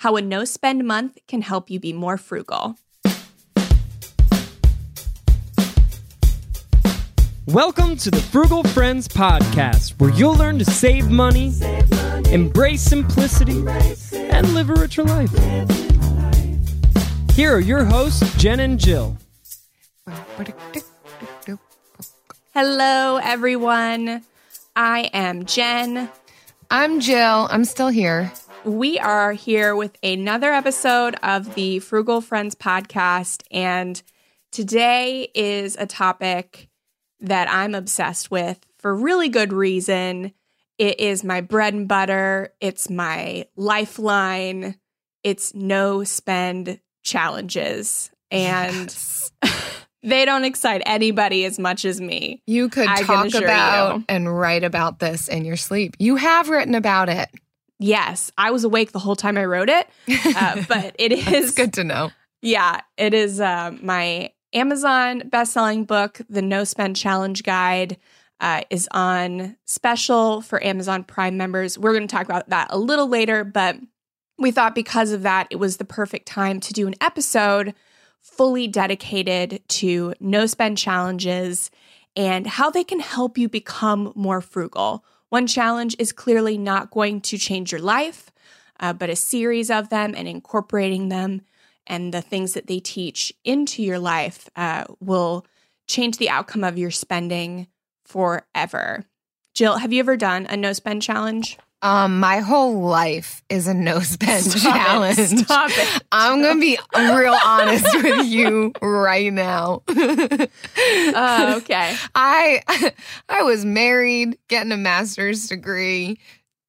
How a No-Spend Month Can Help You Be More Frugal. Welcome to the Frugal Friends Podcast, where you'll learn to save money, embrace simplicity, and live a richer life. Here are your hosts, Jen and Jill. Hello, everyone. I am Jen. I'm Jill. I'm still here. We are here with another episode of the Frugal Friends Podcast, and today is a topic that I'm obsessed with for really good reason. It is my bread and butter. It's my lifeline. It's no spend challenges. And yes. They don't excite anybody as much as me. You could talk about and write about this in your sleep. You have written about it. Yes. I was awake the whole time I wrote it. But it is good to know. Yeah. It is my Amazon best-selling book, The No Spend Challenge Guide, is on special for Amazon Prime members. We're going to talk about that a little later, but we thought because of that, it was the perfect time to do an episode fully dedicated to no-spend challenges and how they can help you become more frugal. One challenge is clearly not going to change your life, but a series of them and incorporating them and the things that they teach into your life will change the outcome of your spending forever. Jill, have you ever done a no-spend challenge? My whole life is a no-spend challenge. Stop it. I'm going to be real honest with you right now. Okay. I was married, getting a master's degree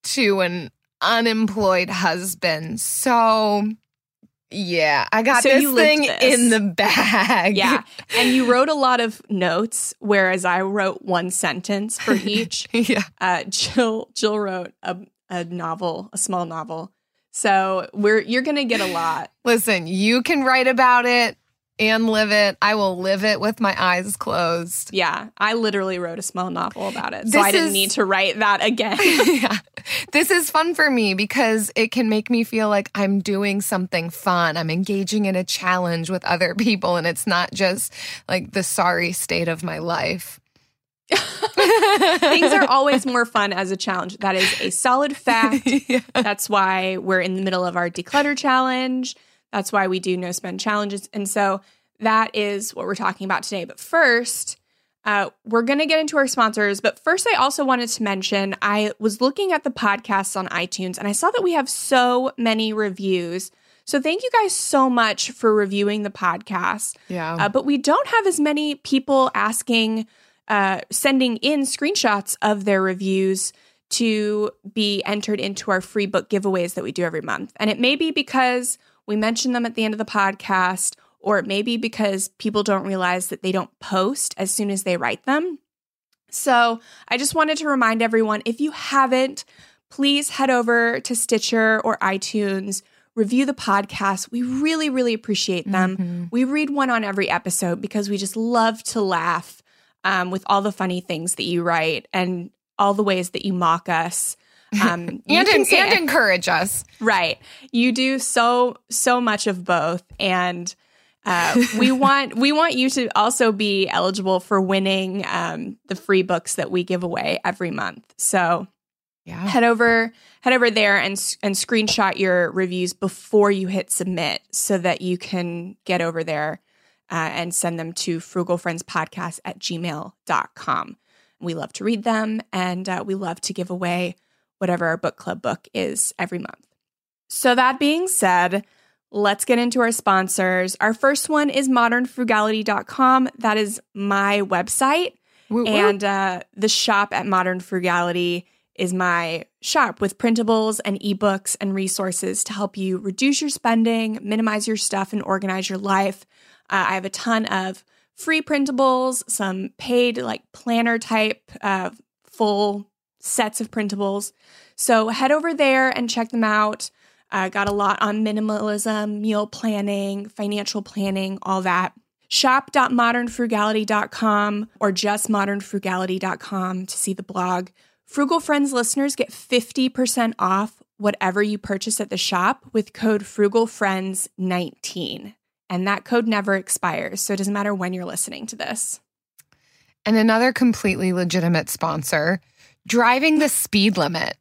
to an unemployed husband, so... Yeah, I got this thing in the bag. Yeah, and you wrote a lot of notes, whereas I wrote one sentence for each. Yeah, Jill wrote a small novel. So you're going to get a lot. Listen, you can write about it and live it. I will live it with my eyes closed. Yeah, I literally wrote a small novel about it, so I didn't need to write that again. Yeah. This is fun for me because it can make me feel like I'm doing something fun. I'm engaging in a challenge with other people, and it's not just like the sorry state of my life. Things are always more fun as a challenge. That is a solid fact. Yeah. That's why we're in the middle of our declutter challenge. That's why we do no spend challenges. And so that is what we're talking about today. But first... we're going to get into our sponsors, but first I also wanted to mention I was looking at the podcasts on iTunes, and I saw that we have so many reviews. So thank you guys so much for reviewing the podcast. Yeah. But we don't have as many people asking, sending in screenshots of their reviews to be entered into our free book giveaways that we do every month. And it may be because we mention them at the end of the podcast, or it may be because people don't realize that they don't post as soon as they write them. So I just wanted to remind everyone, if you haven't, please head over to Stitcher or iTunes, review the podcast. We really, really appreciate them. Mm-hmm. We read one on every episode because we just love to laugh with all the funny things that you write and all the ways that you mock us. And encourage us. Right. You do so much of both, and... we want you to also be eligible for winning the free books that we give away every month. So Yeah. Head over there and screenshot your reviews before you hit submit so that you can get over there and send them to frugalfriendspodcast@gmail.com. We love to read them, and we love to give away whatever our book club book is every month. So that being said, let's get into our sponsors. Our first one is modernfrugality.com. That is my website. Woo-woo. And the shop at Modern Frugality is my shop with printables and ebooks and resources to help you reduce your spending, minimize your stuff, and organize your life. I have a ton of free printables, some paid like planner type full sets of printables. So head over there and check them out. Got a lot on minimalism, meal planning, financial planning, all that. Shop.modernfrugality.com or just modernfrugality.com to see the blog. Frugal Friends listeners get 50% off whatever you purchase at the shop with code FrugalFriends19. And that code never expires, so it doesn't matter when you're listening to this. And another completely legitimate sponsor, driving the speed limit.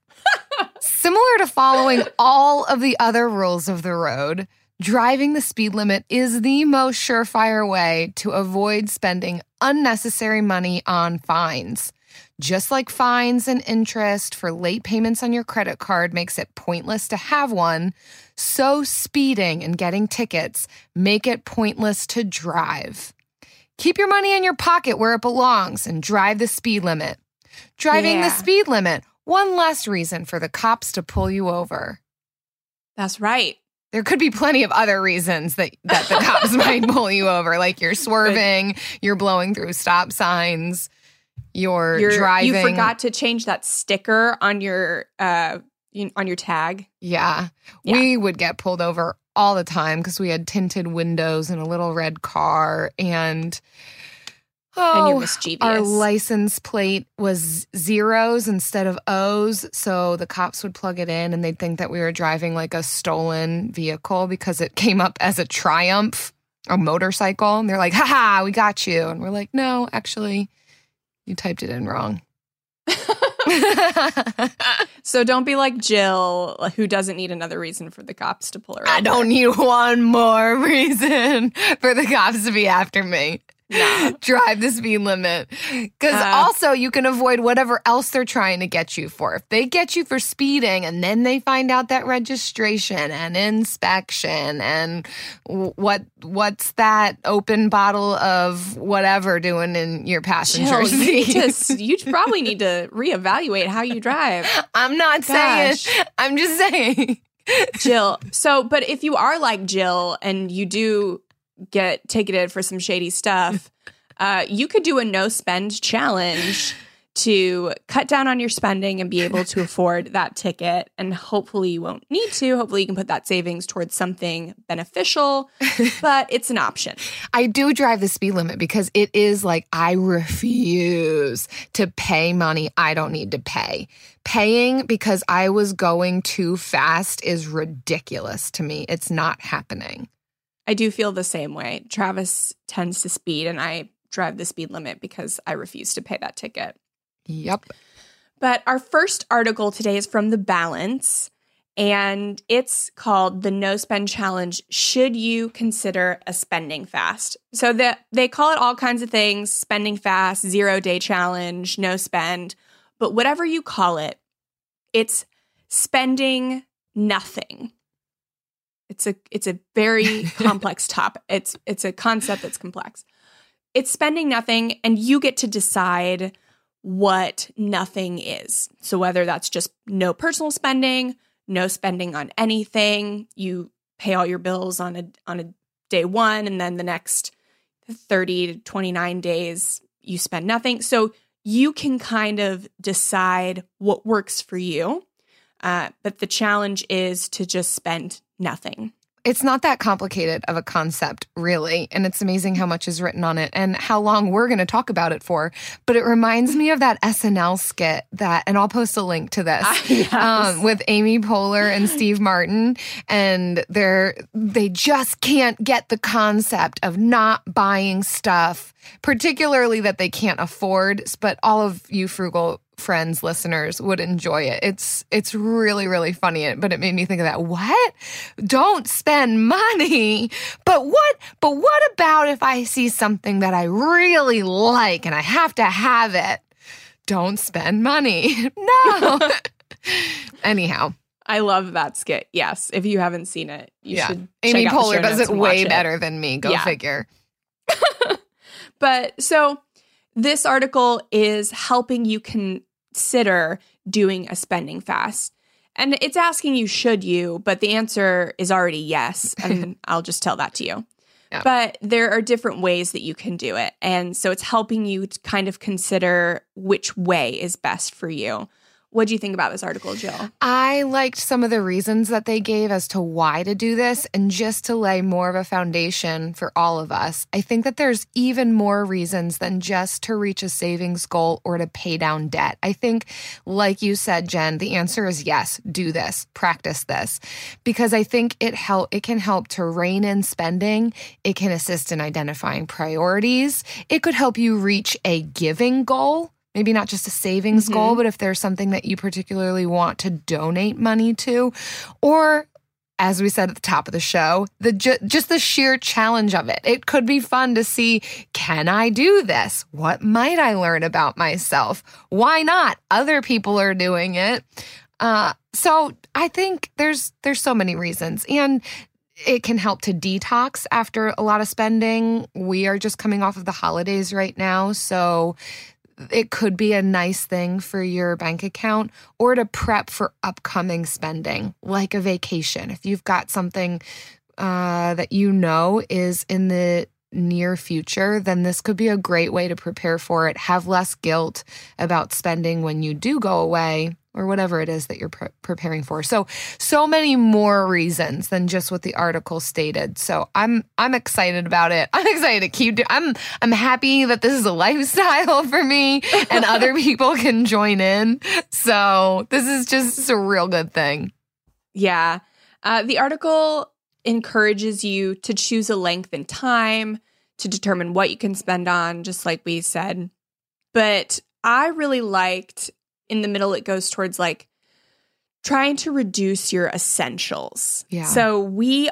Similar to following all of the other rules of the road, driving the speed limit is the most surefire way to avoid spending unnecessary money on fines. Just like fines and interest for late payments on your credit card makes it pointless to have one, so speeding and getting tickets make it pointless to drive. Keep your money in your pocket where it belongs and drive the speed limit. Driving the speed limit, one less reason for the cops to pull you over. That's right. There could be plenty of other reasons that the cops might pull you over, like you're swerving, you're blowing through stop signs. You're driving. You forgot to change that sticker on your tag. Yeah. We would get pulled over all the time because we had tinted windows and a little red car, and you're mischievous. Our license plate was zeros instead of O's, so the cops would plug it in and they'd think that we were driving like a stolen vehicle because it came up as a Triumph, a motorcycle, and they're like, "Ha, we got you," and we're like, "No, actually." You typed it in wrong. So don't be like Jill, who doesn't need another reason for the cops to pull her over. I don't need one more reason for the cops to be after me. No. Drive the speed limit. Because also you can avoid whatever else they're trying to get you for. If they get you for speeding and then they find out that registration and inspection and what's that open bottle of whatever doing in your passenger seat. You probably need to reevaluate how you drive. I'm not saying. I'm just saying. Jill. So, but if you are like Jill and you do get ticketed for some shady stuff, you could do a no spend challenge to cut down on your spending and be able to afford that ticket. And hopefully you won't need to. Hopefully you can put that savings towards something beneficial, but it's an option. I do drive the speed limit because it is like I refuse to pay money I don't need to pay. Paying because I was going too fast is ridiculous to me. It's not happening. I do feel the same way. Travis tends to speed, and I drive the speed limit because I refuse to pay that ticket. Yep. But our first article today is from The Balance, and it's called The No Spend Challenge, Should You Consider a Spending Fast? So they call it all kinds of things, spending fast, 0-day challenge, no spend. But whatever you call it, it's spending nothing. It's a very complex topic. It's a concept that's complex. It's spending nothing, and you get to decide what nothing is. So whether that's just no personal spending, no spending on anything, you pay all your bills on a day one, and then the next 30 to 29 days, you spend nothing. So you can kind of decide what works for you, but the challenge is to just spend nothing. It's not that complicated of a concept, really. And it's amazing how much is written on it and how long we're going to talk about it for. But it reminds me of that SNL skit and I'll post a link to this, yes. With Amy Poehler and Steve Martin. And they just can't get the concept of not buying stuff, particularly that they can't afford. But all of you frugal friends, listeners would enjoy it. It's really, really funny, but it made me think of that. What? Don't spend money. But what about if I see something that I really like and I have to have it? Don't spend money. No. Anyhow. I love that skit. Yes. If you haven't seen it, you should Amy check Poehler out the show notes does it way better than me. Go figure. But so this article is helping you consider doing a spending fast. And it's asking you, should you? But the answer is already yes. And I'll just tell that to you. Yeah. But there are different ways that you can do it. And so it's helping you to kind of consider which way is best for you. What do you think about this article, Jill? I liked some of the reasons that they gave as to why to do this, and just to lay more of a foundation for all of us. I think that there's even more reasons than just to reach a savings goal or to pay down debt. I think, like you said, Jen, the answer is yes, do this, practice this, because I think it can help to rein in spending. It can assist in identifying priorities. It could help you reach a giving goal. Maybe not just a savings goal, but if there's something that you particularly want to donate money to, or as we said at the top of the show, just the sheer challenge of it. It could be fun to see, can I do this? What might I learn about myself? Why not? Other people are doing it. So I think there's so many reasons. And it can help to detox after a lot of spending. We are just coming off of the holidays right now, so it could be a nice thing for your bank account, or to prep for upcoming spending, like a vacation. If you've got something that you know is in the near future, then this could be a great way to prepare for it. Have less guilt about spending when you do go away, or whatever it is that you're preparing for. So many more reasons than just what the article stated. So I'm excited about it. I'm excited to keep doing it. I'm happy that this is a lifestyle for me and other people can join in. So this is just a real good thing. Yeah. The article encourages you to choose a length and time to determine what you can spend on, just like we said. But I really liked... in the middle, it goes towards like trying to reduce your essentials. Yeah. So we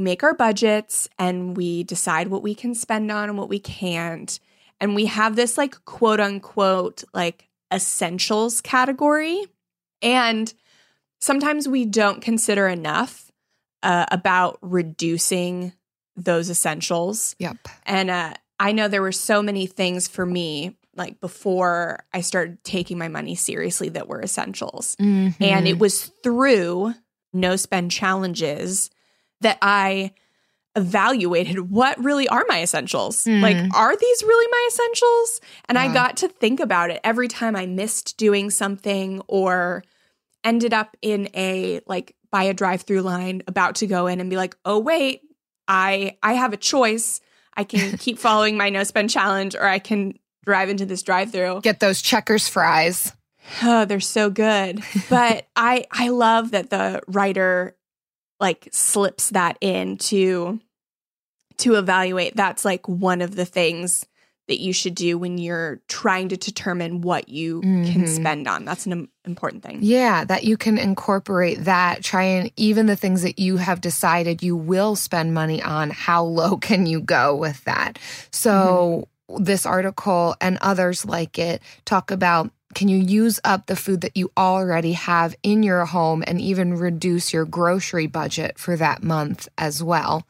make our budgets and we decide what we can spend on and what we can't. And we have this like quote unquote like essentials category. And sometimes we don't consider enough about reducing those essentials. Yep. And I know there were so many things for me like before I started taking my money seriously that were essentials. Mm-hmm. And it was through No Spend Challenges that I evaluated what really are my essentials. Mm. Like, are these really my essentials? And I got to think about it every time I missed doing something or ended up in by a drive-through line about to go in and be like, oh, wait, I have a choice. I can keep following my No Spend Challenge, or I can drive into this drive-thru. Get those Checkers fries. Oh, they're so good. But I love that the writer like slips that in to evaluate. That's like one of the things that you should do when you're trying to determine what you can spend on. That's an important thing. Yeah, that you can incorporate that. Try and even the things that you have decided you will spend money on, how low can you go with that? So... this article and others like it talk about, can you use up the food that you already have in your home and even reduce your grocery budget for that month as well?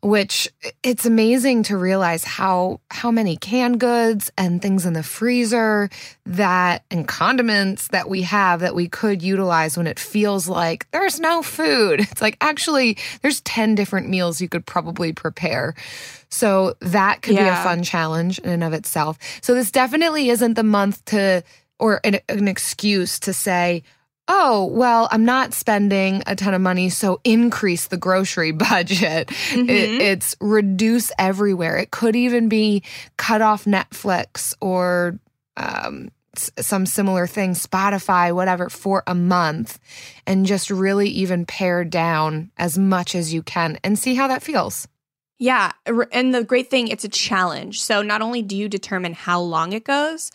Which it's amazing to realize how many canned goods and things in the freezer and condiments that we have that we could utilize when it feels like there's no food. It's like, actually, there's 10 different meals you could probably prepare. So that could be a fun challenge in and of itself. So this definitely isn't the month to, or an excuse to say, oh, well, I'm not spending a ton of money, so increase the grocery budget. Mm-hmm. It's reduce everywhere. It could even be cut off Netflix or some similar thing, Spotify, whatever, for a month, and just really even pare down as much as you can and see how that feels. Yeah, and the great thing, it's a challenge. So not only do you determine how long it goes,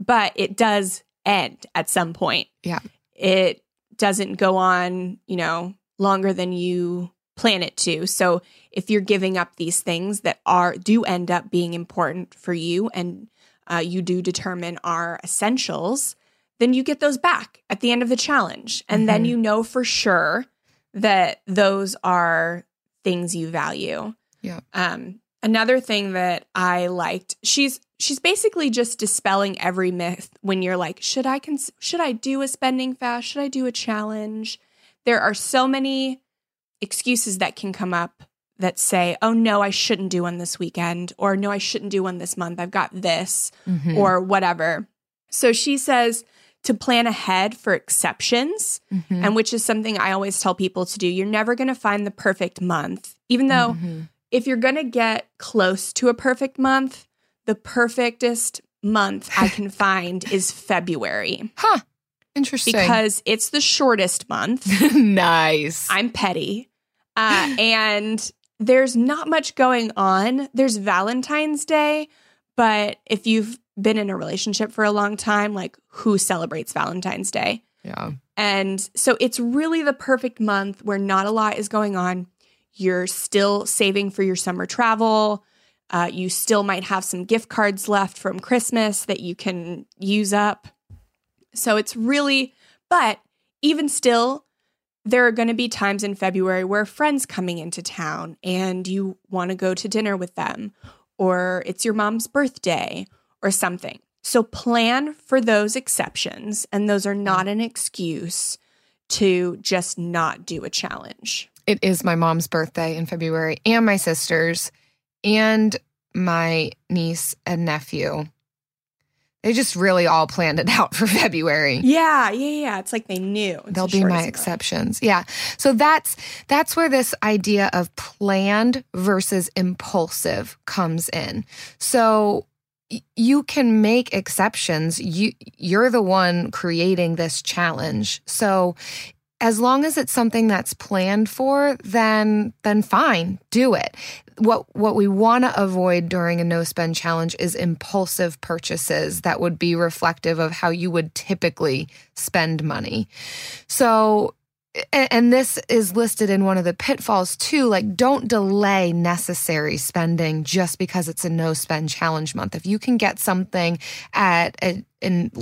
but it does end at some point. Yeah. It doesn't go on, you know, longer than you plan it to. So if you're giving up these things that do end up being important for you and you do determine are essentials, then you get those back at the end of the challenge. And then you know for sure that those are things you value. Yeah. Another thing that I liked, she's basically just dispelling every myth when you're like, should I do a spending fast? Should I do a challenge? There are so many excuses that can come up that say, oh, no, I shouldn't do one this weekend, or no, I shouldn't do one this month. I've got this or whatever. So she says to plan ahead for exceptions, and which is something I always tell people to do. You're never going to find the perfect month, even though if you're going to get close to a perfect month, the perfectest month I can find is February. Huh. Interesting. Because it's the shortest month. Nice. I'm petty. And there's not much going on. There's Valentine's Day, but if you've been in a relationship for a long time, like, who celebrates Valentine's Day? Yeah. And so it's really the perfect month where not a lot is going on. You're still saving for your summer travel. You still might have some gift cards left from Christmas that you can use up. So it's really, but even still, there are going to be times in February where a friend's coming into town and you want to go to dinner with them, or it's your mom's birthday or something. So plan for those exceptions, and those are not an excuse to just not do a challenge. It is my mom's birthday in February, and my sister's, and my niece and nephew. They just really all planned it out for February. Yeah. It's like they knew. They'll be my exceptions. Yeah. So that's where this idea of planned versus impulsive comes in. So you can make exceptions. You're the one creating this challenge. So as long as it's something that's planned for, then fine, do it. What we want to avoid during a no-spend challenge is impulsive purchases that would be reflective of how you would typically spend money. So, and this is listed in one of the pitfalls too, like, don't delay necessary spending just because it's a no-spend challenge month. If you can get something at a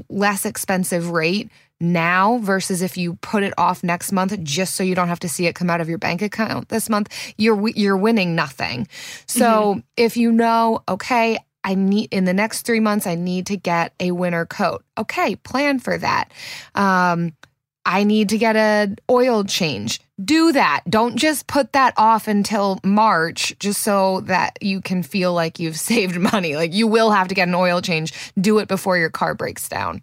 less expensive rate now versus if you put it off next month just so you don't have to see it come out of your bank account this month, you're winning nothing. So if you know, okay, I need in the next 3 months, I need to get a winter coat. Okay, plan for that. I need to get an oil change. Do that. Don't just put that off until March just so that you can feel like you've saved money. Like, you will have to get an oil change. Do it before your car breaks down.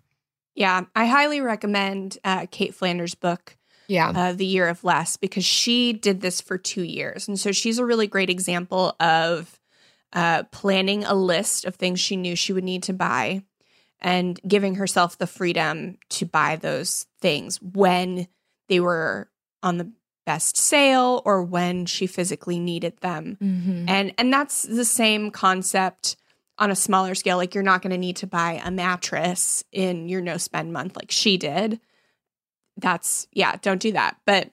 Yeah, I highly recommend Cait Flanders' book, The Year of Less, because she did this for 2 years. And so she's a really great example of planning a list of things she knew she would need to buy and giving herself the freedom to buy those things when they were on the best sale or when she physically needed them. And that's the same concept on a smaller scale. Like, you're not going to need to buy a mattress in your no-spend month like she did. Don't do that. But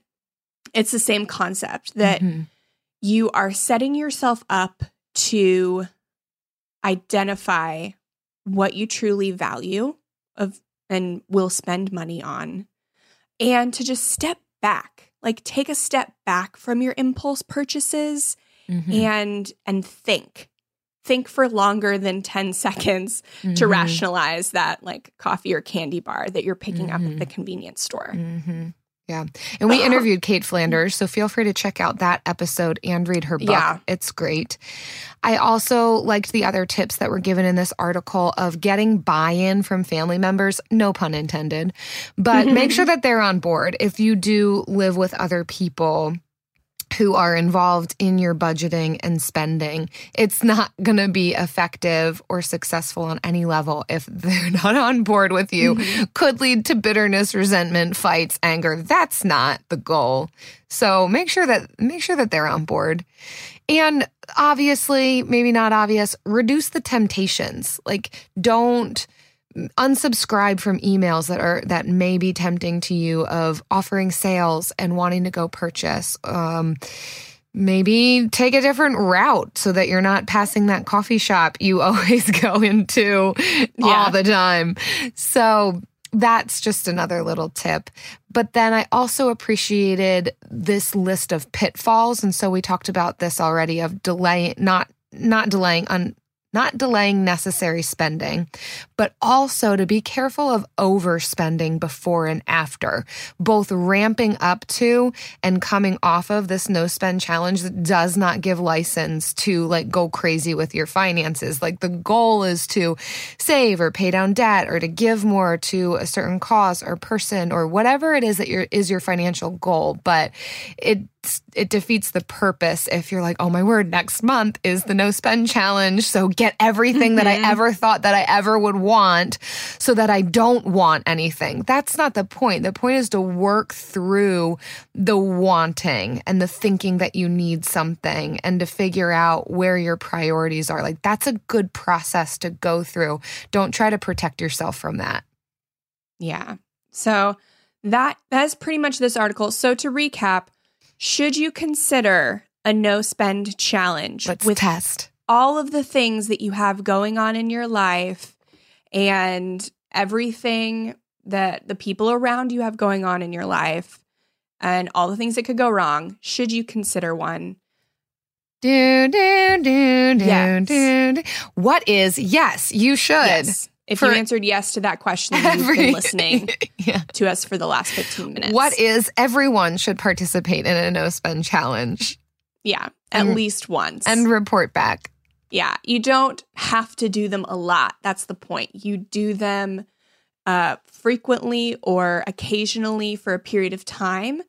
it's the same concept that you are setting yourself up to identify what you truly value of and will spend money on, and to just step back, like, take a step back from your impulse purchases and think for longer than 10 seconds to rationalize that, like, coffee or candy bar that you're picking up at the convenience store. Yeah. And we interviewed Cait Flanders, so feel free to check out that episode and read her book. Yeah. It's great. I also liked the other tips that were given in this article of getting buy-in from family members, no pun intended, but make sure that they're on board. If you do live with other people who are involved in your budgeting and spending, it's not going to be effective or successful on any level if they're not on board with you. Could lead to bitterness, resentment, fights, anger. That's not the goal. So make sure that they're on board. And obviously, maybe not obvious, reduce the temptations. Like, don't unsubscribe from emails that may be tempting to you of offering sales and wanting to go purchase. Maybe take a different route so that you're not passing that coffee shop you always go into all the time. So that's just another little tip. But then I also appreciated this list of pitfalls. And so we talked about this already of not delaying necessary spending, but also to be careful of overspending before and after, both ramping up to and coming off of this no spend challenge that does not give license to go crazy with your finances. The goal is to save or pay down debt or to give more to a certain cause or person or whatever it is that is your financial goal. But it defeats the purpose if you're like, oh my word, next month is the no spend challenge. So get everything that I ever thought that I ever would want so that I don't want anything. That's not the point. The point is to work through the wanting and the thinking that you need something and to figure out where your priorities are. That's a good process to go through. Don't try to protect yourself from that. Yeah. So that's pretty much this article. So to recap, should you consider a no-spend challenge? Let's test all of the things that you have going on in your life and everything that the people around you have going on in your life and all the things that could go wrong. Should you consider one? What is yes, you should. Yes. If you answered yes to that question, you've been listening to us for the last 15 minutes. What is everyone should participate in a no-spend challenge? Yeah, at least once. And report back. Yeah, you don't have to do them a lot. That's the point. You do them frequently or occasionally for a period of time,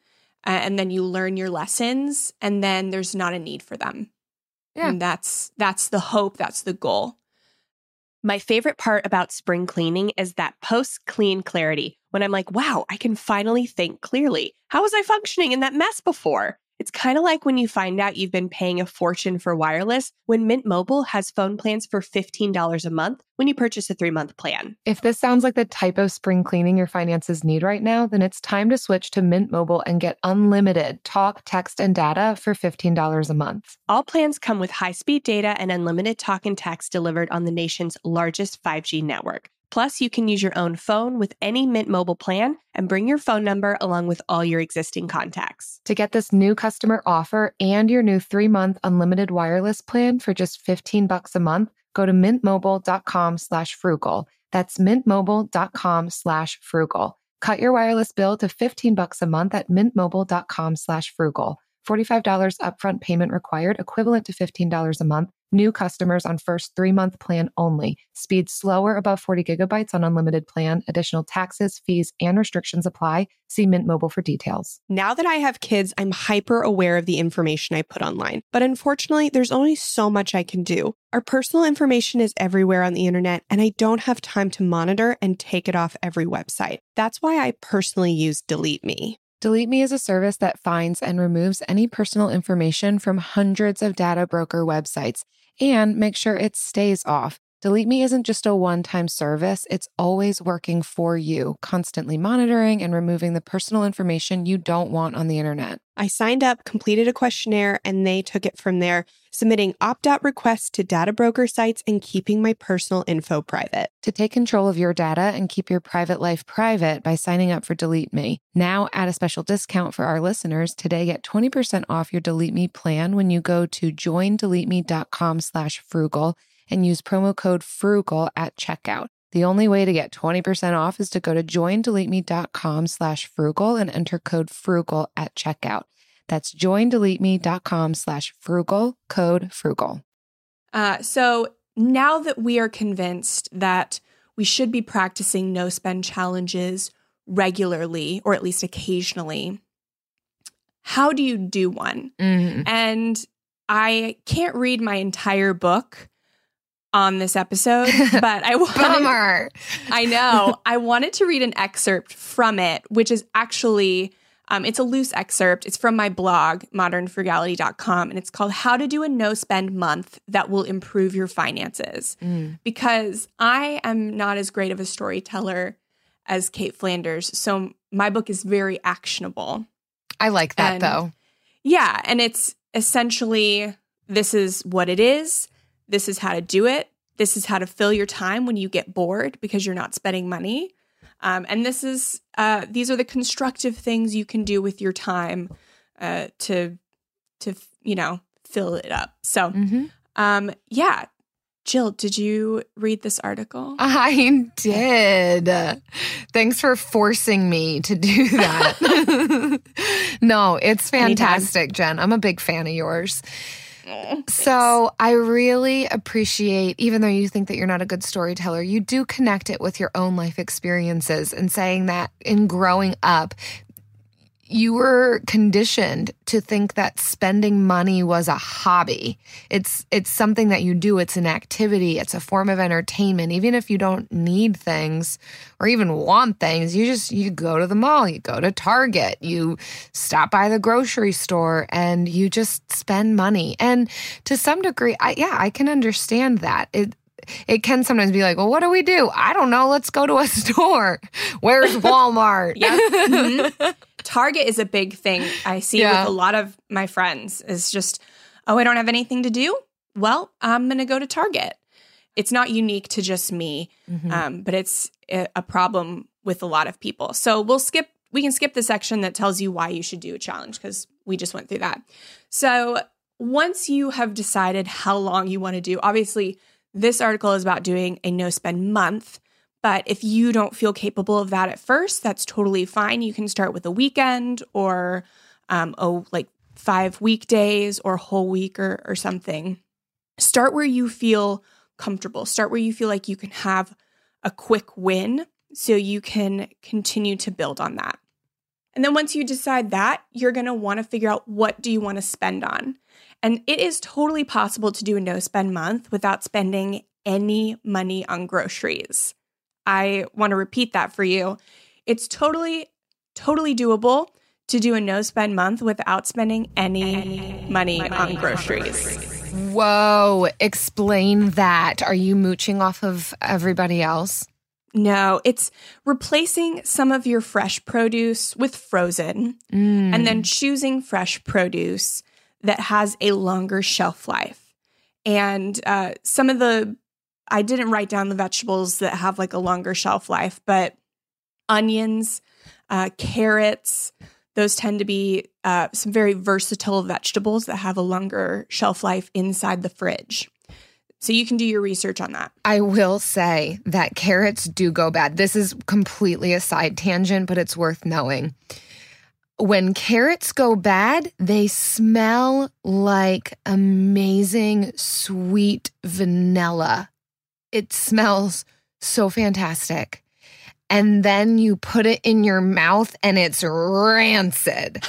and then you learn your lessons, and then there's not a need for them. Yeah. And that's the hope. That's the goal. My favorite part about spring cleaning is that post-clean clarity when I'm like, wow, I can finally think clearly. How was I functioning in that mess before? It's kind of like when you find out you've been paying a fortune for wireless when Mint Mobile has phone plans for $15 a month when you purchase a 3-month plan. If this sounds like the type of spring cleaning your finances need right now, then it's time to switch to Mint Mobile and get unlimited talk, text, and data for $15 a month. All plans come with high-speed data and unlimited talk and text delivered on the nation's largest 5G network. Plus, you can use your own phone with any Mint Mobile plan and bring your phone number along with all your existing contacts. To get this new customer offer and your new 3-month unlimited wireless plan for just $15 a month, go to mintmobile.com/frugal. That's mintmobile.com/frugal. Cut your wireless bill to $15 a month at mintmobile.com/frugal. $45 upfront payment required, equivalent to $15 a month. New customers on first 3-month plan only. Speed slower above 40 gigabytes on unlimited plan. Additional taxes, fees, and restrictions apply. See Mint Mobile for details. Now that I have kids, I'm hyper aware of the information I put online. But unfortunately, there's only so much I can do. Our personal information is everywhere on the internet, and I don't have time to monitor and take it off every website. That's why I personally use DeleteMe. DeleteMe is a service that finds and removes any personal information from hundreds of data broker websites and make sure it stays off. DeleteMe isn't just a one-time service. It's always working for you, constantly monitoring and removing the personal information you don't want on the internet. I signed up, completed a questionnaire, and they took it from there, submitting opt-out requests to data broker sites and keeping my personal info private. To take control of your data and keep your private life private by signing up for DeleteMe. Now add a special discount for our listeners. Today, get 20% off your DeleteMe plan when you go to joindeleteme.com/frugal and use promo code FRUGAL at checkout. The only way to get 20% off is to go to joindeleteme.com/frugal and enter code FRUGAL at checkout. That's joindeleteme.com/frugal, code FRUGAL. So now that we are convinced that we should be practicing no-spend challenges regularly, or at least occasionally, how do you do one? Mm-hmm. And I can't read my entire book on this episode, but I wanted to read an excerpt from it, which is actually It's a loose excerpt. It's from my blog, modernfrugality.com, and it's called How to Do a No-Spend Month That Will Improve Your Finances. Because I am not as great of a storyteller as Cait Flanders, so my book is very actionable. I like that, though. Yeah, and it's essentially, this is what it is. This is how to do it. This is how to fill your time when you get bored because you're not spending money. And this is these are the constructive things you can do with your time to you know, fill it up. So, yeah. Jill, did you read this article? I did. Thanks for forcing me to do that. No, it's fantastic, Jen. I'm a big fan of yours. So I really appreciate, even though you think that you're not a good storyteller, you do connect it with your own life experiences and saying that in growing up, you were conditioned to think that spending money was a hobby. It's something that you do. It's an activity. It's a form of entertainment. Even if you don't need things or even want things, you go to the mall, you go to Target, you stop by the grocery store, and you just spend money. And to some degree, I can understand that. It can sometimes be like, well, what do we do? I don't know. Let's go to a store. Where's Walmart? Target is a big thing I see with a lot of my friends. It's just, oh, I don't have anything to do? Well, I'm going to go to Target. It's not unique to just me, but it's a problem with a lot of people. So we can skip the section that tells you why you should do a challenge because we just went through that. So once you have decided how long you want to do, obviously this article is about doing a no-spend month, but if you don't feel capable of that at first, that's totally fine. You can start with a weekend or like 5 weekdays or a whole week or something. Start where you feel comfortable. Start where you feel like you can have a quick win so you can continue to build on that. And then once you decide that, you're going to want to figure out what do you want to spend on. And it is totally possible to do a no-spend month without spending any money on groceries. I want to repeat that for you. It's totally, totally doable to do a no-spend month without spending any money on groceries. Whoa, explain that. Are you mooching off of everybody else? No, it's replacing some of your fresh produce with frozen and then choosing fresh produce that has a longer shelf life. And some of the, I didn't write down the vegetables that have like a longer shelf life, but onions, carrots, those tend to be some very versatile vegetables that have a longer shelf life inside the fridge. So you can do your research on that. I will say that carrots do go bad. This is completely a side tangent, but it's worth knowing. When carrots go bad, they smell like amazing sweet vanilla. It smells so fantastic. And then you put it in your mouth and it's rancid.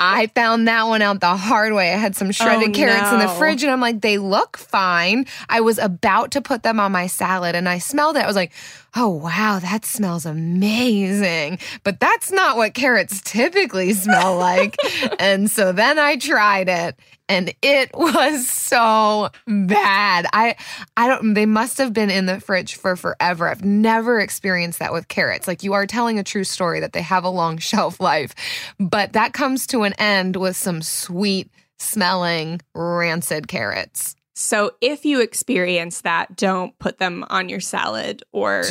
I found that one out the hard way. I had some shredded carrots in the fridge and I'm like, they look fine. I was about to put them on my salad and I smelled it. I was like, oh, wow, that smells amazing. But that's not what carrots typically smell like. And so then I tried it and it was so bad. They must have been in the fridge for forever. I've never experienced that with carrots. Like, you are telling a true story that they have a long shelf life, but that comes to an end with some sweet smelling rancid carrots. So if you experience that, don't put them on your salad or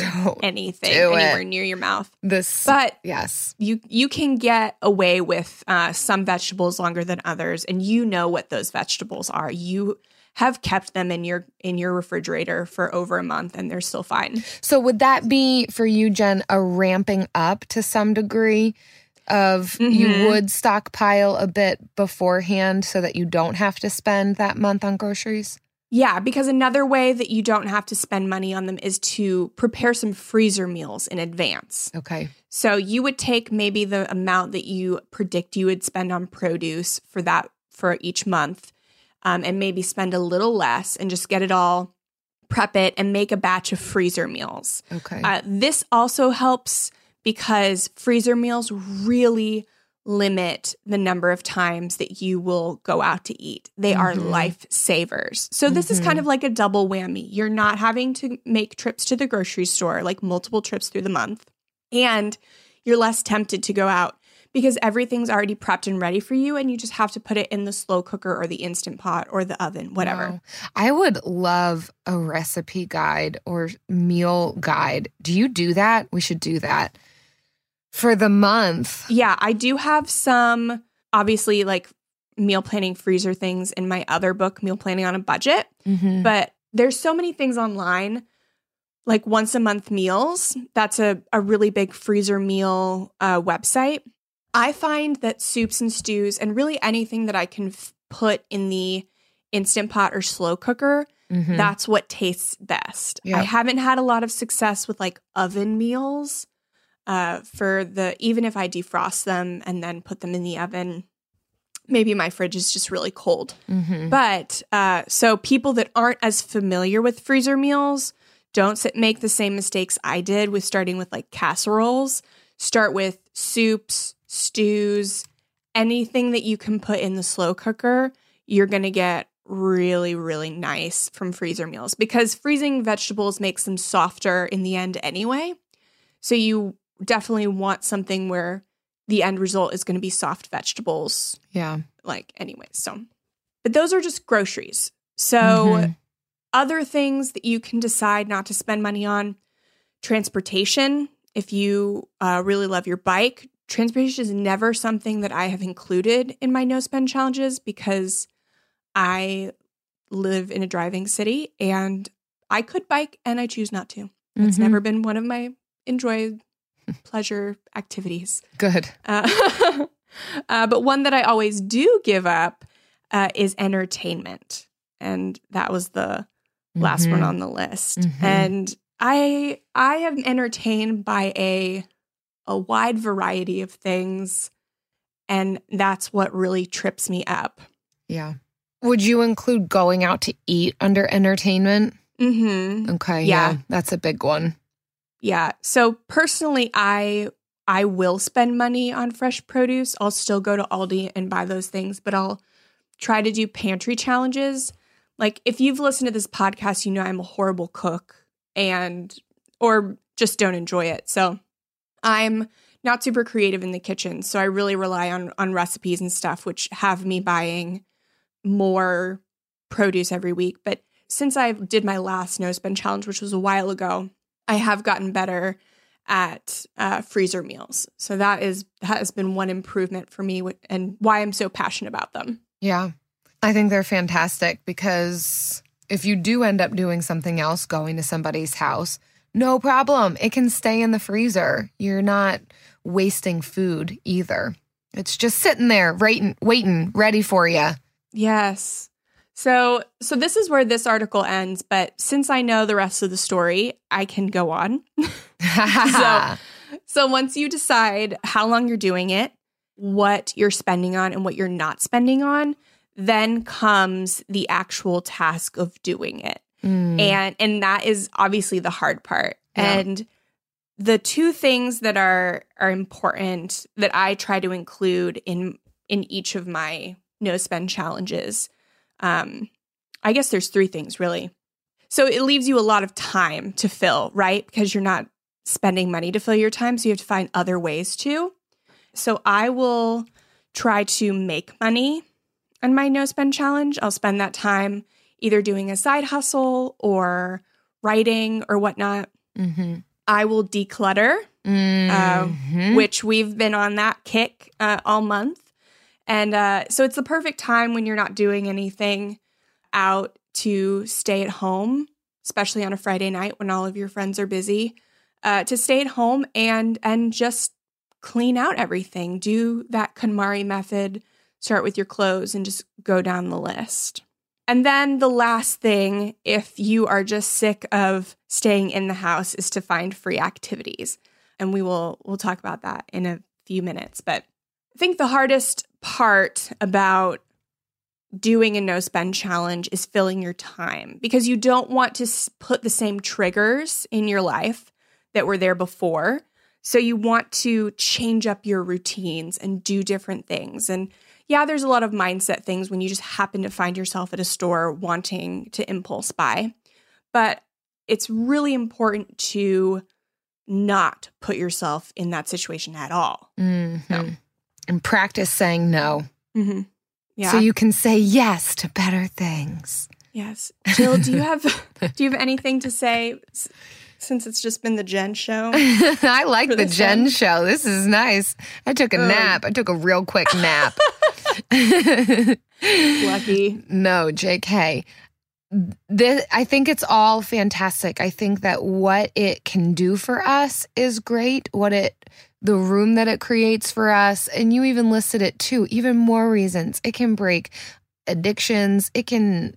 anything anywhere near your mouth. You can get away with some vegetables longer than others, and you know what those vegetables are. You have kept them in your refrigerator for over a month, and they're still fine. So would that be for you, Jen, a ramping up to some degree? You would stockpile a bit beforehand so that you don't have to spend that month on groceries? Yeah, because another way that you don't have to spend money on them is to prepare some freezer meals in advance. Okay. So you would take maybe the amount that you predict you would spend on produce for each month, and maybe spend a little less and just get it all, prep it, and make a batch of freezer meals. Okay. This also helps because freezer meals really limit the number of times that you will go out to eat. They are lifesavers. So this is kind of like a double whammy. You're not having to make trips to the grocery store, like multiple trips through the month, and you're less tempted to go out because everything's already prepped and ready for you, and you just have to put it in the slow cooker or the Instant Pot or the oven, whatever. Wow. I would love a recipe guide or meal guide. Do you do that? We should do that for the month. Yeah, I do have some, obviously, like meal planning freezer things in my other book, Meal Planning on a Budget. But there's so many things online. Like once a month meals, that's a really big freezer meal website. I find that soups and stews and really anything that I can put in the Instant Pot or slow cooker, that's what tastes best. Yep. I haven't had a lot of success with like oven meals even if I defrost them and then put them in the oven. Maybe my fridge is just really cold. But so people that aren't as familiar with freezer meals, don't make the same mistakes I did with starting with like casseroles. Start with soups, stews, anything that you can put in the slow cooker. You're going to get really, really nice from freezer meals because freezing vegetables makes them softer in the end anyway. So you definitely want something where the end result is going to be soft vegetables. Yeah. Like anyway, so. But those are just groceries. So other things that you can decide not to spend money on, transportation. If you really love your bike, transportation is never something that I have included in my no spend challenges because I live in a driving city and I could bike and I choose not to. It's never been one of my enjoyed pleasure activities. Good. But one that I always do give up is entertainment. And that was the last one on the list. And I am entertained by a wide variety of things, and that's what really trips me up. Yeah. Would you include going out to eat under entertainment? Okay. Yeah. That's a big one. Yeah. So personally, I will spend money on fresh produce. I'll still go to Aldi and buy those things, but I'll try to do pantry challenges. Like if you've listened to this podcast, you know I'm a horrible cook or just don't enjoy it. So I'm not super creative in the kitchen. So I really rely on recipes and stuff, which have me buying more produce every week. But since I did my last No Spend Challenge, which was a while ago, I have gotten better at freezer meals. So that has been one improvement for me and why I'm so passionate about them. Yeah. I think they're fantastic because if you do end up doing something else, going to somebody's house, no problem. It can stay in the freezer. You're not wasting food either. It's just sitting there, waiting, ready for you. Yes. So this is where this article ends, but since I know the rest of the story, I can go on. So once you decide how long you're doing it, what you're spending on and what you're not spending on, then comes the actual task of doing it. And that is obviously the hard part. Yeah. And the two things that are important that I try to include in each of my no spend challenges, I guess there's three things really. So it leaves you a lot of time to fill, right? Because you're not spending money to fill your time, so you have to find other ways to. So I will try to make money on my no spend challenge. I'll spend that time either doing a side hustle or writing or whatnot. I will declutter, which we've been on that kick all month. And so it's the perfect time when you're not doing anything out to stay at home, especially on a Friday night when all of your friends are busy, to stay at home and just clean out everything. Do that KonMari method. Start with your clothes and just go down the list. And then the last thing, if you are just sick of staying in the house, is to find free activities. And we'll talk about that in a few minutes. But I think the hardest part about doing a no spend challenge is filling your time, because you don't want to put the same triggers in your life that were there before. So you want to change up your routines and do different things. And yeah, there's a lot of mindset things when you just happen to find yourself at a store wanting to impulse buy. But it's really important to not put yourself in that situation at all. Mm-hmm. No. And practice saying no. Mm-hmm. Yeah. So you can say yes to better things. Yes. Jill, do you have anything to say since it's just been the Jen show? I like the Jen show. This is nice. I took a nap. I took a real quick nap. Lucky. No, JK. I think it's all fantastic. I think that what it can do for us is great. The room that it creates for us, and you even listed it too, even more reasons. It can break addictions. It can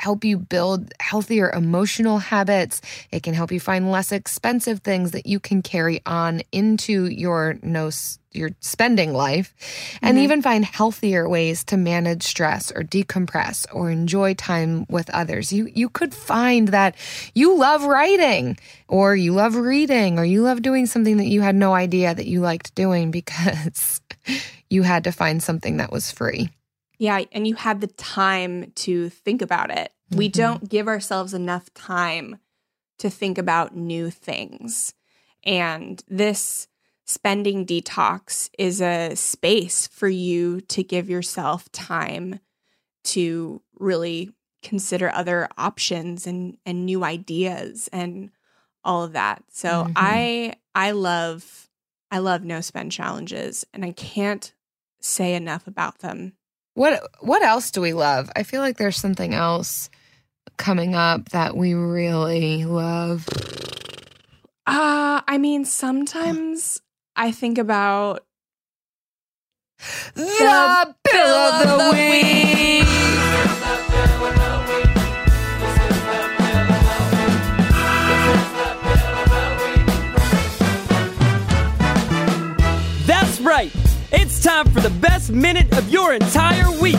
help you build healthier emotional habits. It can help you find less expensive things that you can carry on into your spending life, and mm-hmm. even find healthier ways to manage stress or decompress or enjoy time with others. You could find that you love writing, or you love reading, or you love doing something that you had no idea that you liked doing because you had to find something that was free. Yeah, and you had the time to think about it. Mm-hmm. We don't give ourselves enough time to think about new things. And this spending detox is a space for you to give yourself time to really consider other options and new ideas and all of that. So mm-hmm. I love no spend challenges, and I can't say enough about them. What else do we love? I feel like there's something else coming up that we really love. I mean, sometimes I think about the Bill of the Week. That's right. It's time for the best minute of your entire week.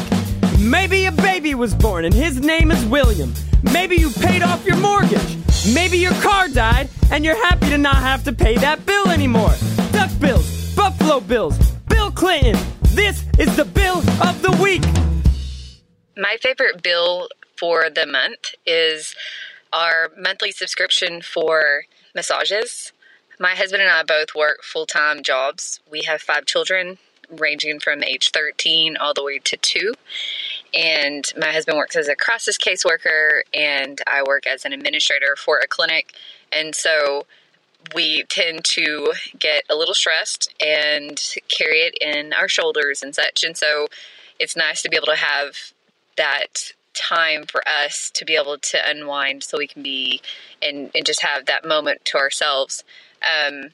Maybe a baby was born and his name is William. Maybe you paid off your mortgage. Maybe your car died and you're happy to not have to pay that bill anymore. Duck bills, Buffalo Bills, Bill Clinton. This is the Bill of the Week. My favorite bill for the month is our monthly subscription for massages. My husband and I both work full-time jobs. We have 5 children, ranging from age 13 all the way to 2. And my husband works as a crisis caseworker, and I work as an administrator for a clinic. And so we tend to get a little stressed and carry it in our shoulders and such. And so it's nice to be able to have that time for us to be able to unwind, so we can be and just have that moment to ourselves. And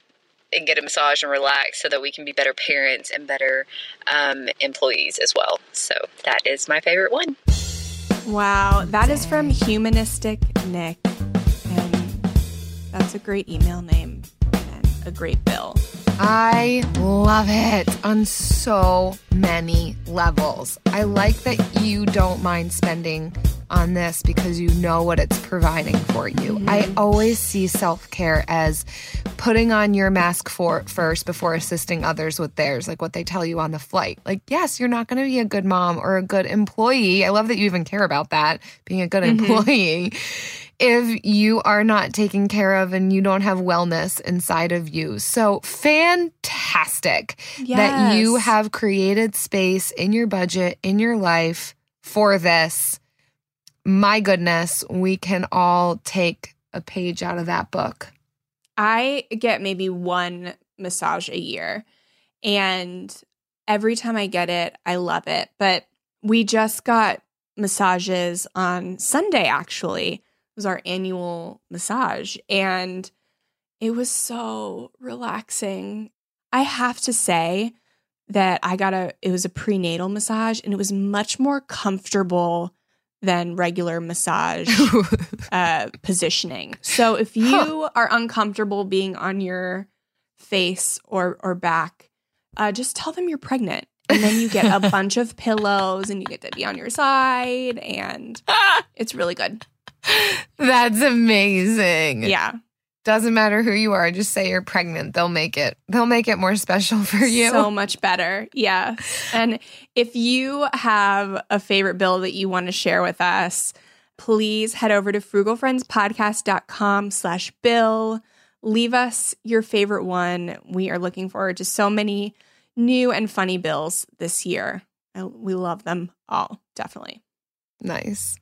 get a massage and relax, so that we can be better parents and better employees as well. So that is my favorite one. Wow. That is from Humanistic Nick. And that's a great email name and a great bill. I love it on so many levels. I like that you don't mind spending on this because you know what it's providing for you. Mm-hmm. I always see self-care as putting on your mask first before assisting others with theirs, like what they tell you on the flight. Like, yes, you're not going to be a good mom or a good employee. I love that you even care about that, being a good mm-hmm. employee, if you are not taken care of and you don't have wellness inside of you. So fantastic that you have created space in your budget, in your life for this. My goodness, we can all take a page out of that book. I get maybe one massage a year, and every time I get it, I love it. But we just got massages on Sunday, actually. It was our annual massage, and it was so relaxing. I have to say that it was a prenatal massage, and it was much more comfortable than regular massage positioning. So if you are uncomfortable being on your face or back, just tell them you're pregnant. And then you get a bunch of pillows and you get to be on your side. And it's really good. That's amazing. Yeah. Doesn't matter who you are. Just say you're pregnant. They'll make it more special for you. So much better. Yeah. And if you have a favorite bill that you want to share with us, please head over to frugalfriendspodcast.com/bill. Leave us your favorite one. We are looking forward to so many new and funny bills this year. We love them all, definitely. Nice.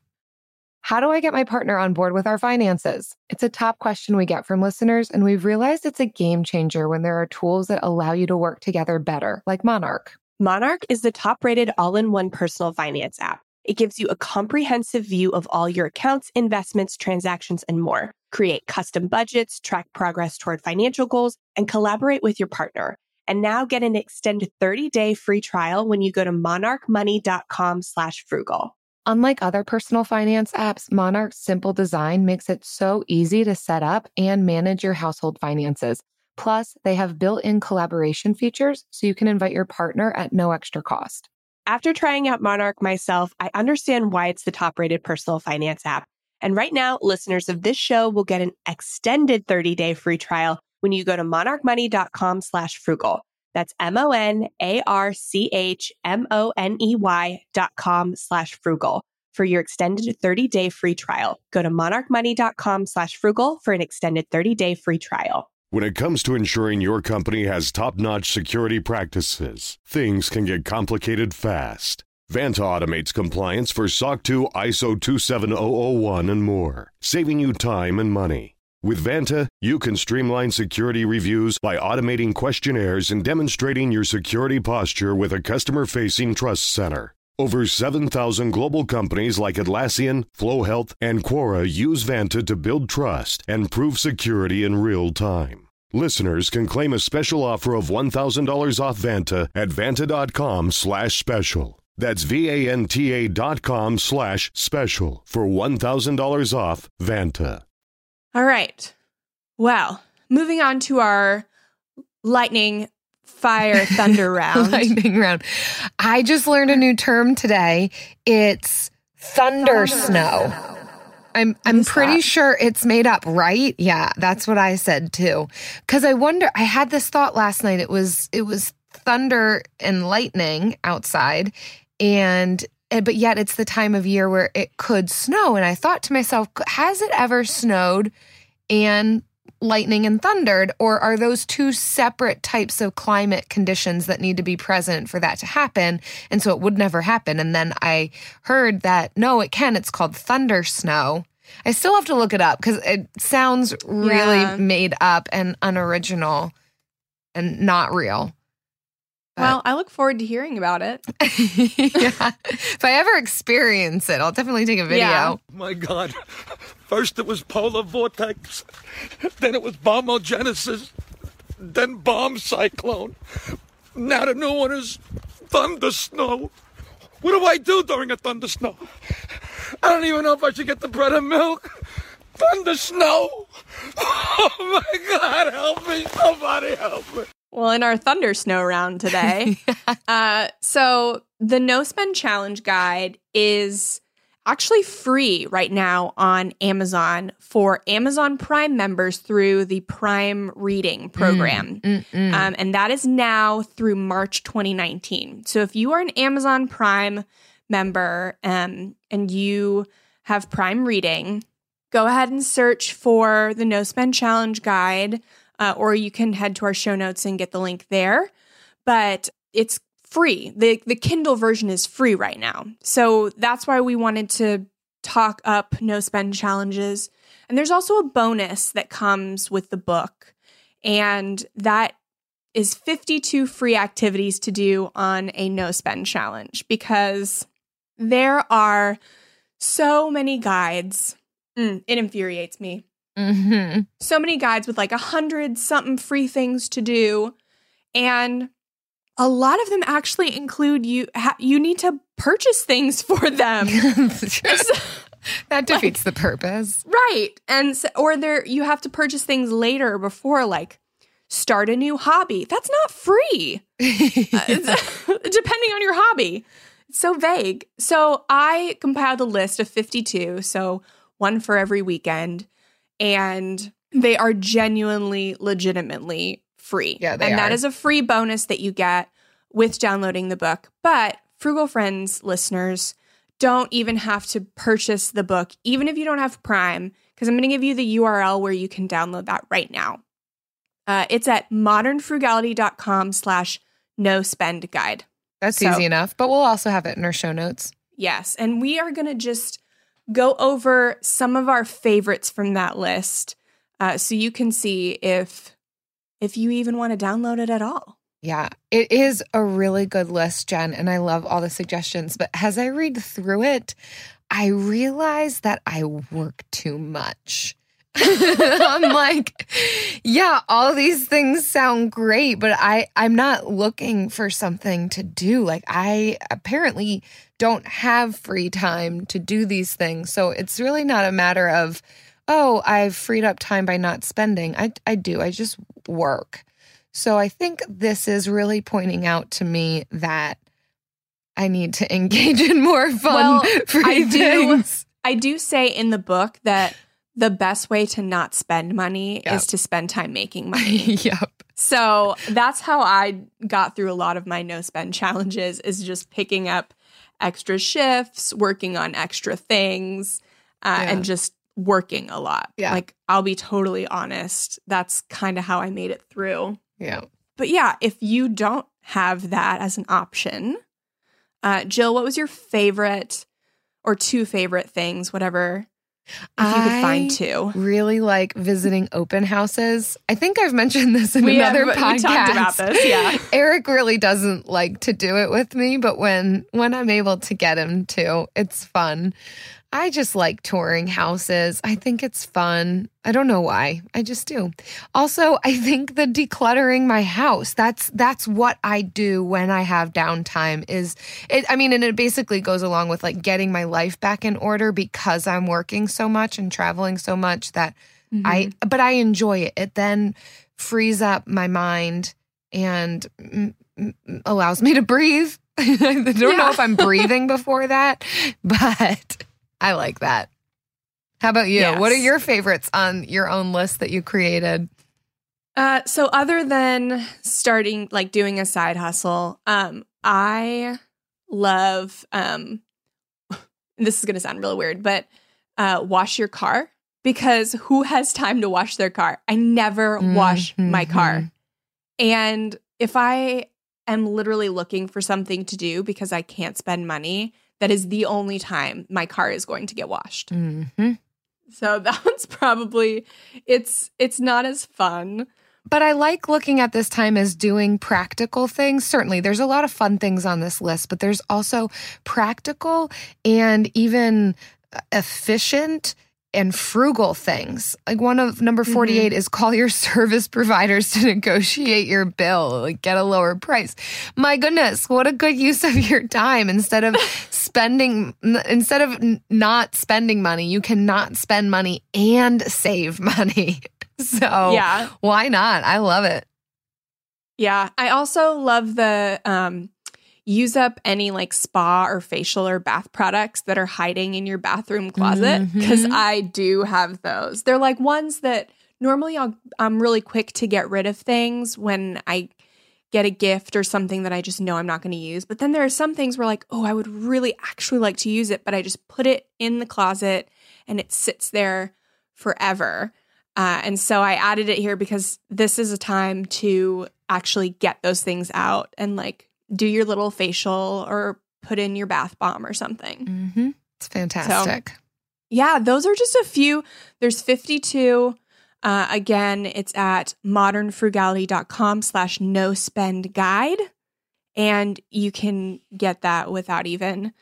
How do I get my partner on board with our finances? It's a top question we get from listeners, and we've realized it's a game changer when there are tools that allow you to work together better, like Monarch. Monarch is the top-rated all-in-one personal finance app. It gives you a comprehensive view of all your accounts, investments, transactions, and more. Create custom budgets, track progress toward financial goals, and collaborate with your partner. And now get an extended 30-day free trial when you go to monarchmoney.com/frugal. Unlike other personal finance apps, Monarch's simple design makes it so easy to set up and manage your household finances. Plus, they have built-in collaboration features so you can invite your partner at no extra cost. After trying out Monarch myself, I understand why it's the top-rated personal finance app. And right now, listeners of this show will get an extended 30-day free trial when you go to monarchmoney.com/frugal. That's monarchmoney.com/frugal for your extended 30-day free trial. Go to monarchmoney.com/frugal for an extended 30-day free trial. When it comes to ensuring your company has top-notch security practices, things can get complicated fast. Vanta automates compliance for SOC 2, ISO 27001, and more, saving you time and money. With Vanta, you can streamline security reviews by automating questionnaires and demonstrating your security posture with a customer-facing trust center. Over 7,000 global companies like Atlassian, FlowHealth, and Quora use Vanta to build trust and prove security in real time. Listeners can claim a special offer of $1,000 off Vanta at vanta.com/special. That's vanta.com/special for $1,000 off Vanta. All right. Well, moving on to our lightning, fire, thunder round. Lightning round. I just learned a new term today. It's thunder snow. I'm pretty sure it's made up, right? Yeah, that's what I said too. Because I had this thought last night. It was thunder and lightning outside, but yet it's the time of year where it could snow. And I thought to myself, has it ever snowed and lightning and thundered? Or are those two separate types of climate conditions that need to be present for that to happen? And so it would never happen. And then I heard that, no, it can. It's called thunder snow. I still have to look it up because it sounds really made up and unoriginal and not real. But. Well, I look forward to hearing about it. Yeah. If I ever experience it, I'll definitely take a video. Yeah. My God. First it was polar vortex. Then it was bombogenesis. Then bomb cyclone. Now the new one is thunder snow. What do I do during a thunder snow? I don't even know if I should get the bread and milk. Thunder snow. Oh, my God. Help me. Somebody help me. Well, in our thunder snow round today, so the No Spend Challenge Guide is actually free right now on Amazon for Amazon Prime members through the Prime Reading program, and that is now through March 2019. So if you are an Amazon Prime member and you have Prime Reading, go ahead and search for the No Spend Challenge Guide. Or you can head to our show notes and get the link there. But it's free. The Kindle version is free right now. So that's why we wanted to talk up No Spend Challenges. And there's also a bonus that comes with the book. And that is 52 free activities to do on a No Spend Challenge. Because there are so many guides. It infuriates me. Mm-hmm. So many guides with like 100-something free things to do, and a lot of them actually include you need to purchase things for them. That defeats the purpose, right? And so, or you have to purchase things later before, like start a new hobby. That's not free, depending on your hobby. It's so vague. So I compiled a list of 52, so one for every weekend. And They are genuinely, legitimately free. Yeah, they are. And that is a free bonus that you get with downloading the book. But Frugal Friends listeners don't even have to purchase the book, even if you don't have Prime, because I'm going to give you the URL where you can download that right now. It's at modernfrugality.com/nospendguide. That's easy enough, but we'll also have it in our show notes. Yes, and we are going to just go over some of our favorites from that list so you can see if you even want to download it at all. Yeah, it is a really good list, Jen, and I love all the suggestions. But as I read through it, I realize that I work too much. I'm like, yeah, all these things sound great, but I'm not looking for something to do. Like, I apparently don't have free time to do these things. So it's really not a matter of, oh, I've freed up time by not spending. I do. I just work. So I think this is really pointing out to me that I need to engage in more fun free things. I do say in the book that the best way to not spend money is to spend time making money. Yep. So that's how I got through a lot of my no spend challenges, is just picking up extra shifts, working on extra things, and just working a lot. Yeah. Like, I'll be totally honest. That's kind of how I made it through. Yeah. But yeah, if you don't have that as an option, Jill, what was your favorite or two favorite things, whatever? If you could find two. I really like visiting open houses. I think I've mentioned this in another podcast. We talked about this, yeah. Eric really doesn't like to do it with me, but when I'm able to get him to, it's fun. I just like touring houses. I think it's fun. I don't know why. I just do. Also, I think the decluttering my house, that's what I do when I have downtime and it basically goes along with like getting my life back in order, because I'm working so much and traveling so much that but I enjoy it. It then frees up my mind and allows me to breathe. I don't know if I'm breathing before that, but I like that. How about you? Yes. What are your favorites on your own list that you created? So other than starting, like, doing a side hustle, I love, this is going to sound really weird, but wash your car, because who has time to wash their car? I never wash my car. And if I am literally looking for something to do because I can't spend money, that is the only time my car is going to get washed. Mm-hmm. So that one's probably, it's not as fun. But I like looking at this time as doing practical things. Certainly, there's a lot of fun things on this list, but there's also practical and even efficient and frugal things. Like, one of number 48 is call your service providers to negotiate your bill, like get a lower price. My goodness, what a good use of your time. Instead of not spending money, you cannot spend money and save money. So why not? I love it. Yeah. I also love the use up any like spa or facial or bath products that are hiding in your bathroom closet, because I do have those. They're like ones that normally I'm really quick to get rid of things when I get a gift or something that I just know I'm not going to use. But then there are some things where, like, oh, I would really actually like to use it, but I just put it in the closet and it sits there forever. And so I added it here because this is a time to actually get those things out and, like, do your little facial or put in your bath bomb or something. Mm-hmm. It's fantastic. So, yeah, those are just a few. There's 52. Again, it's at modernfrugality.com/no-spend-guide. And you can get that without even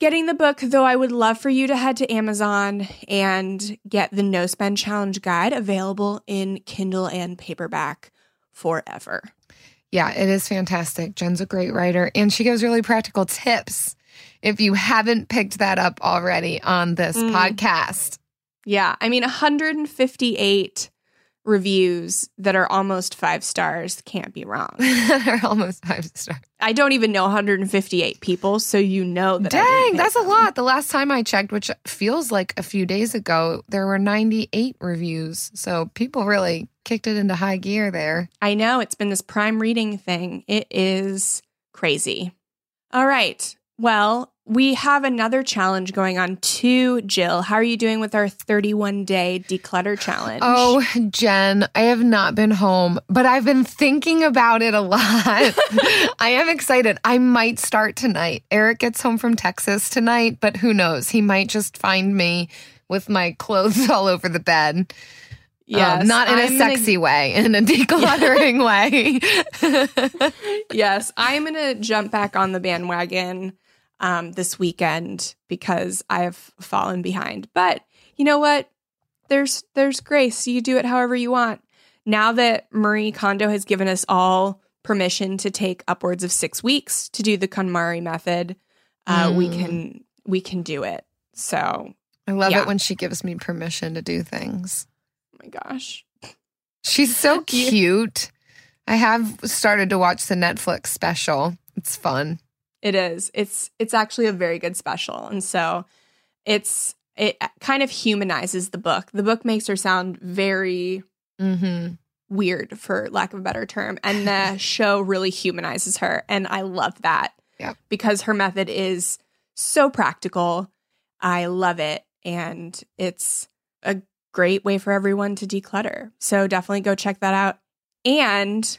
getting the book, though I would love for you to head to Amazon and get the No Spend Challenge Guide, available in Kindle and paperback forever. Yeah, it is fantastic. Jen's a great writer, and she gives really practical tips if you haven't picked that up already on this podcast. Yeah, I mean, 158 reviews that are almost 5 stars can't be wrong. They're almost 5 stars. I don't even know 158 people, so you know that. Dang, that's a lot. The last time I checked, which feels like a few days ago, there were 98 reviews. So people really kicked it into high gear there. I know. It's been this Prime reading thing. It is crazy. All right. Well, we have another challenge going on too, Jill. How are you doing with our 31-day declutter challenge? Oh, Jen, I have not been home, but I've been thinking about it a lot. I am excited. I might start tonight. Eric gets home from Texas tonight, but who knows? He might just find me with my clothes all over the bed. Yes, not in a sexy way, in a decluttering way. Yes, I'm going to jump back on the bandwagon this weekend because I have fallen behind. But you know what? There's grace. You do it however you want. Now that Marie Kondo has given us all permission to take upwards of 6 weeks to do the KonMari method, we can do it. So I love it when she gives me permission to do things. Oh my gosh. She's so cute. I have started to watch the Netflix special. It's fun. It is. It's actually a very good special. And so it kind of humanizes the book. The book makes her sound very weird, for lack of a better term. And the show really humanizes her. And I love that because her method is so practical. I love it. And it's a great way for everyone to declutter. So definitely go check that out. And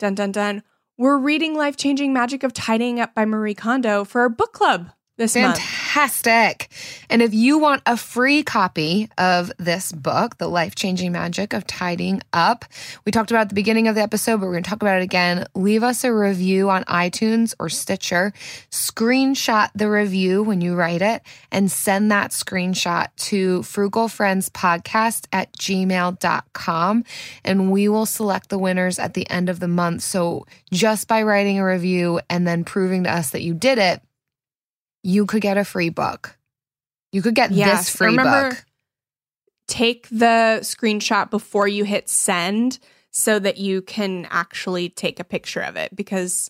dun, dun, dun, we're reading Life-Changing Magic of Tidying Up by Marie Kondo for our book club this month. Fantastic. And if you want a free copy of this book, The Life-Changing Magic of Tidying Up, we talked about at the beginning of the episode, but we're going to talk about it again. Leave us a review on iTunes or Stitcher. Screenshot the review when you write it and send that screenshot to frugalfriendspodcast@gmail.com. And we will select the winners at the end of the month. So just by writing a review and then proving to us that you did it, you could get a free book. You could get this free book. Take the screenshot before you hit send so that you can actually take a picture of it, because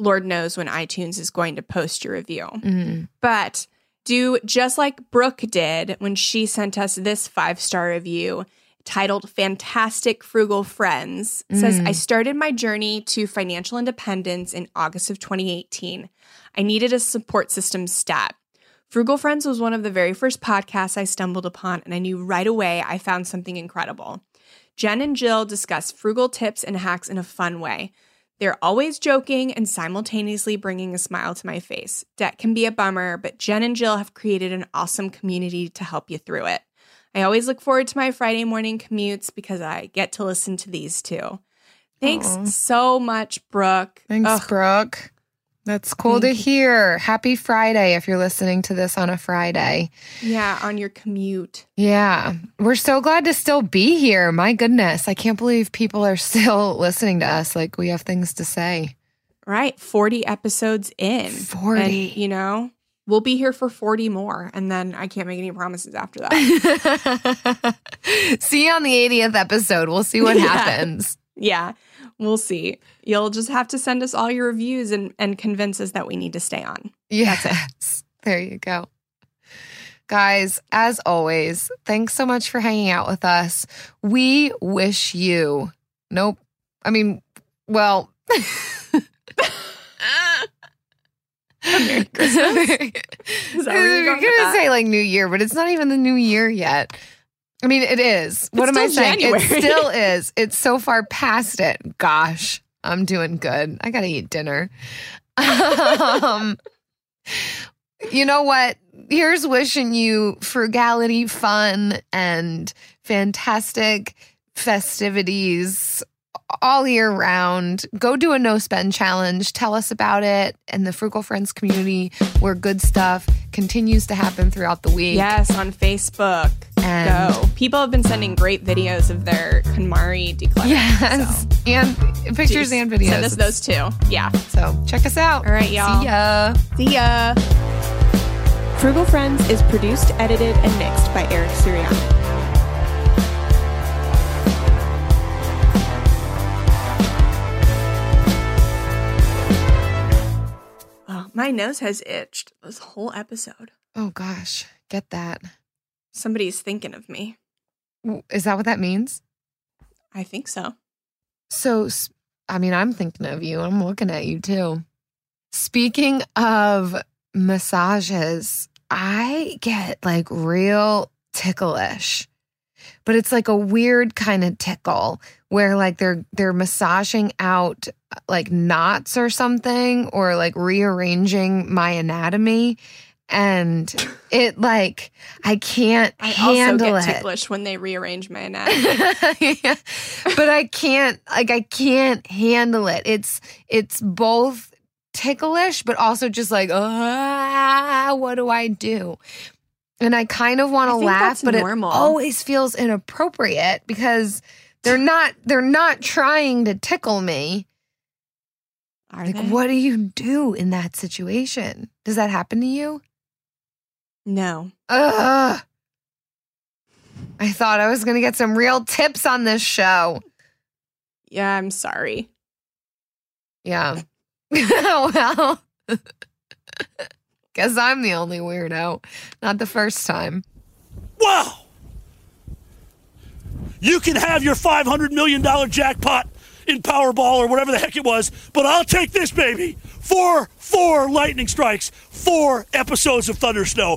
Lord knows when iTunes is going to post your review. Mm. But do just like Brooke did when she sent us this 5-star review titled Fantastic Frugal Friends. It says, I started my journey to financial independence in August of 2018. I needed a support system stat. Frugal Friends was one of the very first podcasts I stumbled upon, and I knew right away I found something incredible. Jen and Jill discuss frugal tips and hacks in a fun way. They're always joking and simultaneously bringing a smile to my face. Debt can be a bummer, but Jen and Jill have created an awesome community to help you through it. I always look forward to my Friday morning commutes because I get to listen to these two. Thanks so much, Brooke. Thanks, Brooke. That's cool to hear. Happy Friday if you're listening to this on a Friday. Yeah, on your commute. Yeah. We're so glad to still be here. My goodness. I can't believe people are still listening to us. Like, we have things to say. Right. 40 episodes in. 40. And, you know, we'll be here for 40 more, and then I can't make any promises after that. See you on the 80th episode. We'll see what happens. Yeah, we'll see. You'll just have to send us all your reviews and convince us that we need to stay on. Yes. That's it. There you go. Guys, as always, thanks so much for hanging out with us. We wish you... Nope. I mean, well... Merry Christmas. Is that where you're going? I'm gonna say like New Year, but it's not even the New Year yet. I mean, it is. What am I saying? January. It still is. It's so far past it. Gosh, I'm doing good. I gotta eat dinner. You know what? Here's wishing you frugality, fun, and fantastic festivities all year round. Go do a no spend challenge. Tell us about it and the Frugal Friends community, where good stuff continues to happen throughout the week. Yes, on Facebook. And go. People have been sending great videos of their KonMari declutter. Yes, so. And pictures and videos. Send us those too. Yeah. So check us out. All right, y'all. See ya. See ya. Frugal Friends is produced, edited, and mixed by Eric Siriani. My nose has itched this whole episode. Oh, gosh. Get that. Somebody's thinking of me. Is that what that means? I think so. So, I mean, I'm thinking of you. I'm looking at you, too. Speaking of massages, I get like real ticklish, but it's like a weird kind of tickle where like they're massaging out like knots or something, or like rearranging my anatomy. And it like, I can't handle it. I also get ticklish when they rearrange my anatomy. Yeah. But I can't handle it. It's both ticklish, but also just like, what do I do? And I kind of want to laugh, but normal. It always feels inappropriate because they're not trying to tickle me. Are like, they? What do you do in that situation? Does that happen to you? No. Ugh. I thought I was going to get some real tips on this show. Yeah, I'm sorry. Yeah. Well, guess I'm the only weirdo. Not the first time. Whoa! You can have your $500 million jackpot in Powerball or whatever the heck it was, but I'll take this, baby. 4 lightning strikes, 4 episodes of Thundersnow.